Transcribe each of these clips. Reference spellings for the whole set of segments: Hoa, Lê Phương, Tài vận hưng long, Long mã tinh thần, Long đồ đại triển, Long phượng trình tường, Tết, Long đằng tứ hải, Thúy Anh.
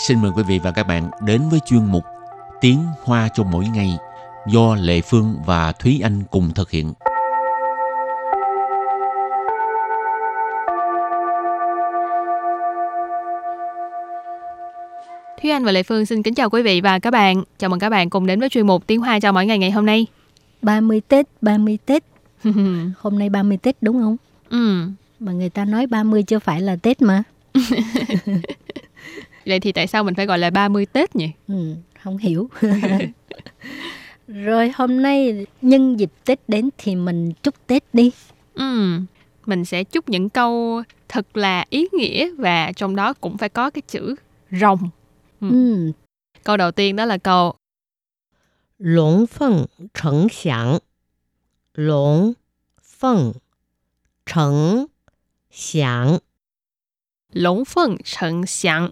xin mời quý vị và các bạn đến với chuyên mục Tiếng Hoa cho mỗi ngày do Lê Phương và Thúy Anh cùng thực hiện. Thúy Anh và Lê Phương xin kính chào quý vị và các bạn. Chào mừng các bạn cùng đến với chuyên mục Tiếng Hoa cho mỗi ngày ngày hôm nay. 30 Tết. Hôm nay 30 Tết đúng không? Ừ. Mà người ta nói 30 chưa phải là Tết mà. Vậy thì tại sao mình phải gọi là 30 Tết nhỉ? Ừ, không hiểu. Rồi hôm nay nhân dịp Tết đến thì mình chúc Tết đi. Ừ, mình sẽ chúc những câu thật là ý nghĩa và trong đó cũng phải có cái chữ rồng. Ừ. Câu đầu tiên đó là câu Long phượng trình tường. Long phượng trình tường. Long phượng trình tường.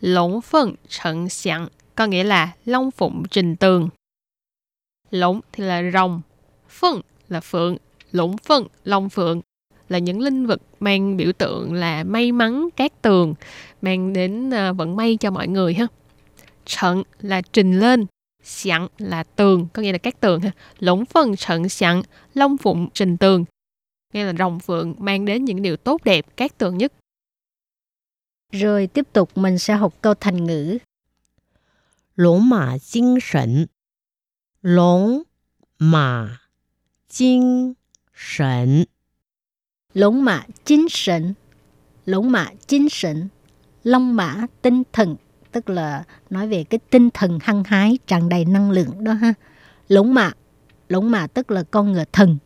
Long phượng trình tường có nghĩa là long phụng trình tường. Long thì là rồng, phượng là phượng, long phượng, long phượng là những linh vật mang biểu tượng là may mắn, cát tường, mang đến vận may cho mọi người ha. Trận là trình lên, sẵn là tường, có nghĩa là cát tường ha. Lũng phân trận sẵn, long phụng trình tường, nghĩa là rồng phượng mang đến những điều tốt đẹp, cát tường nhất. Rồi tiếp tục mình sẽ học câu thành ngữ. Long mã tinh thần. Long mã tinh thần. Long mã tinh thần. Long mã tinh thần. Long mã tinh thần. Tức là nói về cái tinh thần hăng hái, tràn đầy năng lượng đó ha. Long mã. Long mã tức là con ngựa thần.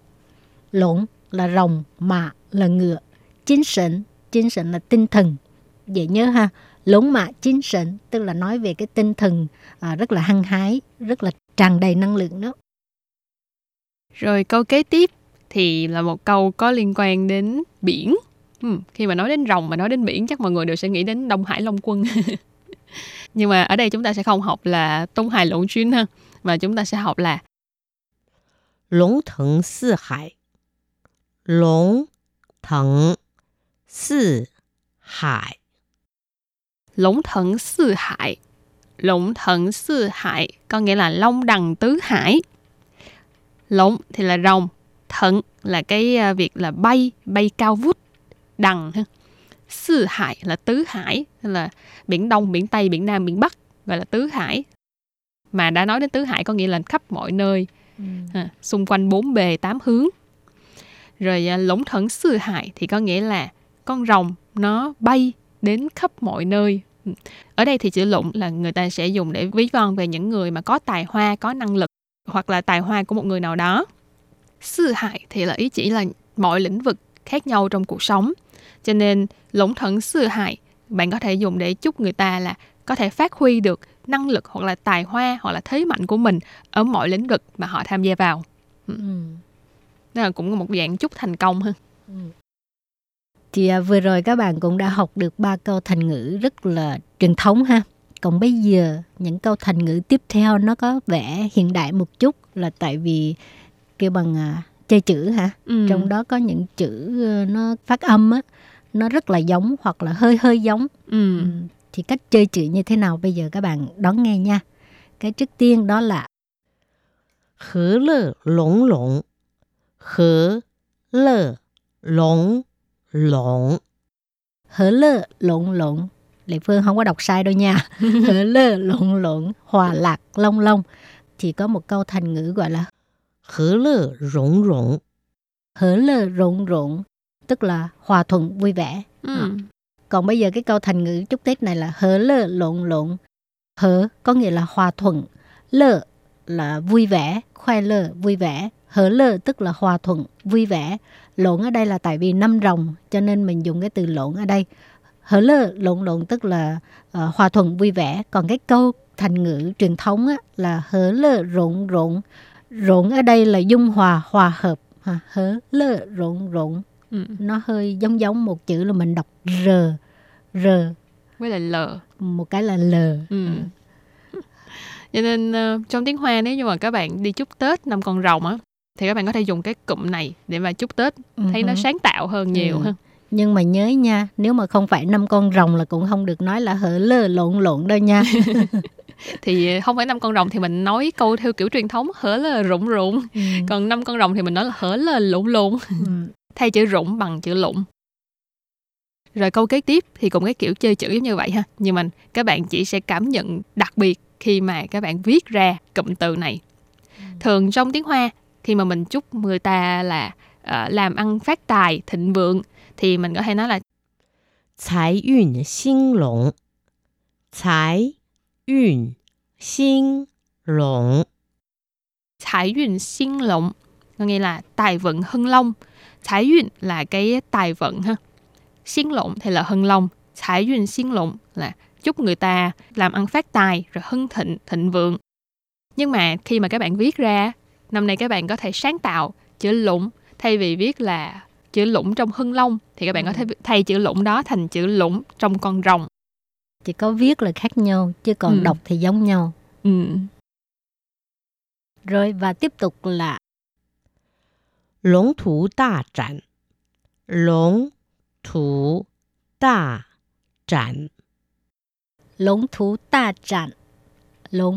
Long là rồng, mã là ngựa. Tinh thần. Tinh thần là tinh thần. Vậy nhớ ha. Long mã tinh thần. Tức là nói về cái tinh thần rất là hăng hái, rất là tràn đầy năng lượng đó. Rồi câu kế tiếp thì là một câu có liên quan đến biển. Khi mà nói đến rồng mà nói đến biển chắc mọi người đều sẽ nghĩ đến Đông Hải Long Quân. Nhưng mà ở đây chúng ta sẽ không học là Đông Hải Long Quân ha, mà chúng ta sẽ học là Long đằng tứ hải. Long đằng tứ hải. Long đằng tứ hải. Long đằng tứ hải có nghĩa là long đằng tứ hải. Long thì là rồng, thần là cái việc là bay cao vút, đằng ha. Sư hải là tứ hải, là biển Đông, biển Tây, biển Nam, biển Bắc gọi là tứ hải. Mà đã nói đến tứ hải có nghĩa là khắp mọi nơi, xung quanh bốn bề tám hướng. Rồi lũng thần sư hải thì có nghĩa là con rồng nó bay đến khắp mọi nơi. Ở đây thì chữ lũng là người ta sẽ dùng để ví von về những người mà có tài hoa, có năng lực hoặc là tài hoa của một người nào đó. Sư hải thì là ý chỉ là mọi lĩnh vực khác nhau trong cuộc sống. Cho nên lũng thần sư hải bạn có thể dùng để chúc người ta là có thể phát huy được năng lực hoặc là tài hoa hoặc là thế mạnh của mình ở mọi lĩnh vực mà họ tham gia vào. Đó là cũng một dạng chúc thành công hơn. Thì vừa rồi các bạn cũng đã học được 3 câu thành ngữ rất là truyền thống ha. Còn bây giờ những câu thành ngữ tiếp theo nó có vẻ hiện đại một chút là tại vì kêu bằng chơi chữ hả? Trong đó có những chữ nó phát âm á, nó rất là giống hoặc là hơi giống. Thì cách chơi chữ như thế nào bây giờ các bạn đón nghe nha. Cái trước tiên đó là hở lơ lỏng lỏng. Hở lơ lỏng lỏng. Hở lơ lỏng lỏng. Lê Phương không có đọc sai đâu nha. Hở lơ lỏng lỏng. Hòa lạc long long. Thì có một câu thành ngữ gọi là hở lơ rộn rộn. Hở lơ rộn rộn tức là hòa thuận vui vẻ. Còn bây giờ cái câu thành ngữ chúc Tết này là hở lơ lộn lộn. Hở có nghĩa là hòa thuận, lơ là vui vẻ, khoai lơ vui vẻ. Hở lơ tức là hòa thuận vui vẻ. Lộn ở đây là tại vì năm rồng cho nên mình dùng cái từ lộn ở đây. Hở lơ lộn lộn tức là hòa thuận vui vẻ. Còn cái câu thành ngữ truyền thống á, là hở lơ rộn rộn. Rộn ở đây là dung hòa, hòa hợp. Hở lơ rộn rộn. Nó hơi giống một chữ là mình đọc r với lại l, một cái là l. Cho nên trong tiếng Hoa nếu như mà các bạn đi chúc Tết năm con rồng á thì các bạn có thể dùng cái cụm này để mà chúc Tết, thấy nó sáng tạo hơn nhiều hơn. Nhưng mà nhớ nha, nếu mà không phải 5 con rồng là cũng không được nói là hở lơ lộn lộn đâu nha. Thì không phải 5 con rồng thì mình nói câu theo kiểu truyền thống hở lơ rụng rụng. Còn 5 con rồng thì mình nói là hở lơ lộn lộn. Thay chữ rụng bằng chữ lụng. Rồi câu kế tiếp thì cũng cái kiểu chơi chữ giống như vậy ha. Nhưng mà các bạn chỉ sẽ cảm nhận đặc biệt khi mà các bạn viết ra cụm từ này. Thường trong tiếng Hoa, khi mà mình chúc người ta là làm ăn phát tài, thịnh vượng, thì mình có thể nói là Tài vận hưng long. Tài vận hưng long. Tài vận hưng long có nghĩa là tài vận hưng long. Tài vận là cái tài vận ha. Hưng long thì là hưng long. Tài vận hưng long là chúc người ta làm ăn phát tài, rồi hưng thịnh, thịnh vượng. Nhưng mà khi mà các bạn viết ra, năm nay các bạn có thể sáng tạo chữ lụng, thay vì viết là chữ lũng trong hưng long thì các bạn có thể thay chữ lũng đó thành chữ lũng trong con rồng. Chỉ có viết là khác nhau, chứ còn đọc thì giống nhau. Rồi và tiếp tục là Long đồ đại triển. Long đồ đại triển. Long đồ đại triển.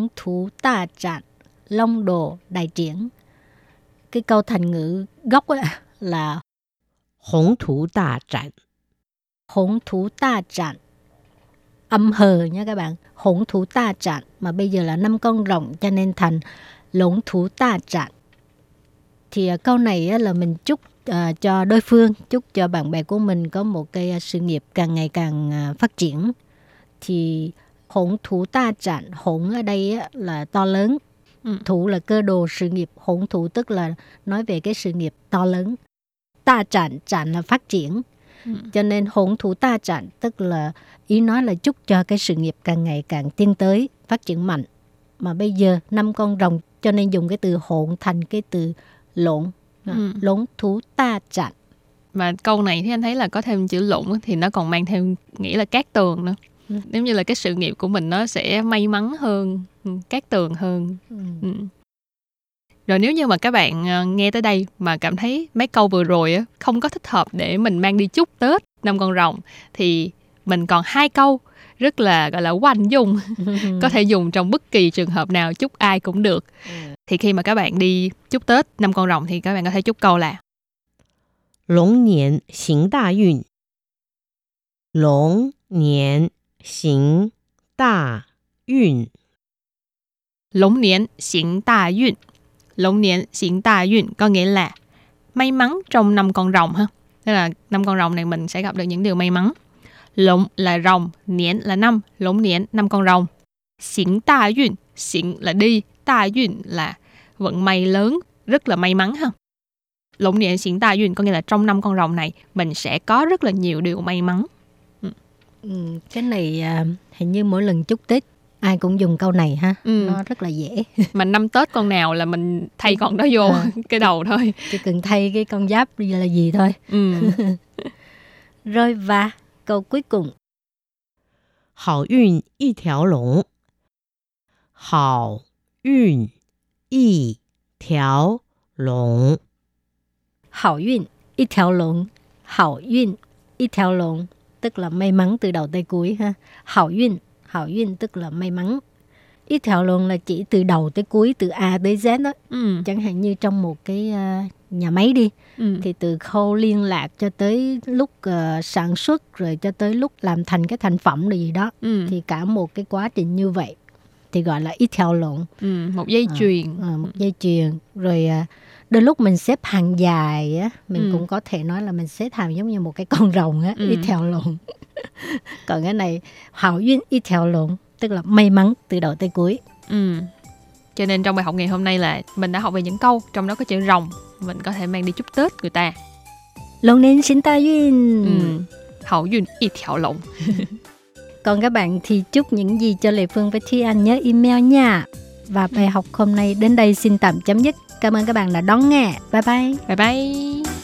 Long đồ đại triển. Long đồ đại triển. Cái câu thành ngữ gốc là Hồng thủ đa trạn. Hồng thủ đa trạn. Âm hờ nha các bạn. Hồng thủ đa trạn. Mà bây giờ là 5 con rồng cho nên thành lỗng thủ đa trạn. Thì câu này là mình chúc cho đối phương, chúc cho bạn bè của mình có một cái sự nghiệp càng ngày càng phát triển. Thì hồng thủ đa trạn. Hồng ở đây là to lớn. Thủ là cơ đồ sự nghiệp. Hồng thủ tức là nói về cái sự nghiệp to lớn. Ta trạn, trạn là phát triển. Cho nên hỗn thủ ta trạn tức là ý nói là chúc cho cái sự nghiệp càng ngày càng tiến tới, phát triển mạnh. Mà bây giờ 5 con rồng cho nên dùng cái từ hỗn thành cái từ lộn. Lỗn thủ ta trạn. Mà câu này thì anh thấy là có thêm chữ lộn thì nó còn mang thêm nghĩa là cát tường nữa. Giống như là cái sự nghiệp của mình nó sẽ may mắn hơn, cát tường hơn. Rồi nếu như mà các bạn nghe tới đây mà cảm thấy mấy câu vừa rồi không có thích hợp để mình mang đi chúc Tết 5 con rồng thì mình còn 2 câu rất là gọi là quanh dùng. Có thể dùng trong bất kỳ trường hợp nào, chúc ai cũng được. Thì khi mà các bạn đi chúc Tết 5 con rồng thì các bạn có thể chúc câu là Long niên xính đa yun. Long niên xính đa yun. Long niên xính đa yun. Lỗng niên xỉn tà duyên có nghĩa là may mắn trong 5 con rồng ha. Tức là 5 con rồng này mình sẽ gặp được những điều may mắn. Lỗng là rồng, niên là 5, lỗng niên 5 con rồng. Xỉn tà duyên, xỉn là đi, tà duyên là vận may lớn, rất là may mắn ha. Lỗng niên xỉn tà duyên có nghĩa là trong 5 con rồng này mình sẽ có rất là nhiều điều may mắn. Cái này hình như mỗi lần chúc Tết ai cũng dùng câu này ha. Nó rất là dễ. Mà năm Tết con nào là mình thay con đó vô cái đầu thôi. Chỉ cần thay cái con giáp là gì thôi. Rồi và câu cuối cùng. Hảo yun y thiểu lũng. Hảo yun y thiểu lũng. Hảo yun y thiểu lũng. Hảo yun y thiểu lũng. Tức là may mắn từ đầu tới cuối ha. Hảo yun. Hảo duyên tức là may mắn. Ý thảo luận là chỉ từ đầu tới cuối, từ A tới Z đó. Chẳng hạn như trong một cái nhà máy đi, thì từ khâu liên lạc cho tới lúc sản xuất, rồi cho tới lúc làm thành cái thành phẩm gì đó, thì cả một cái quá trình như vậy thì gọi là ý thảo luận. Một dây chuyền. Một dây chuyền. Rồi đôi lúc mình xếp hàng dài á, mình cũng có thể nói là mình xếp hàng giống như một cái con rồng á, ý thảo luận. Còn cái này hảo duyên y theo lộn, tức là may mắn từ đầu tới cuối. Cho nên trong bài học ngày hôm nay là mình đã học về những câu trong đó có chữ rồng, mình có thể mang đi chúc Tết người ta. Long nên xin ta duyên. Hảo duyên y theo lộn. Còn các bạn thì chúc những gì cho Lê Phương với Thúy Anh nhớ email nha. Và bài học hôm nay đến đây xin tạm chấm dứt. Cảm ơn các bạn đã đón nghe. Bye bye. Bye bye.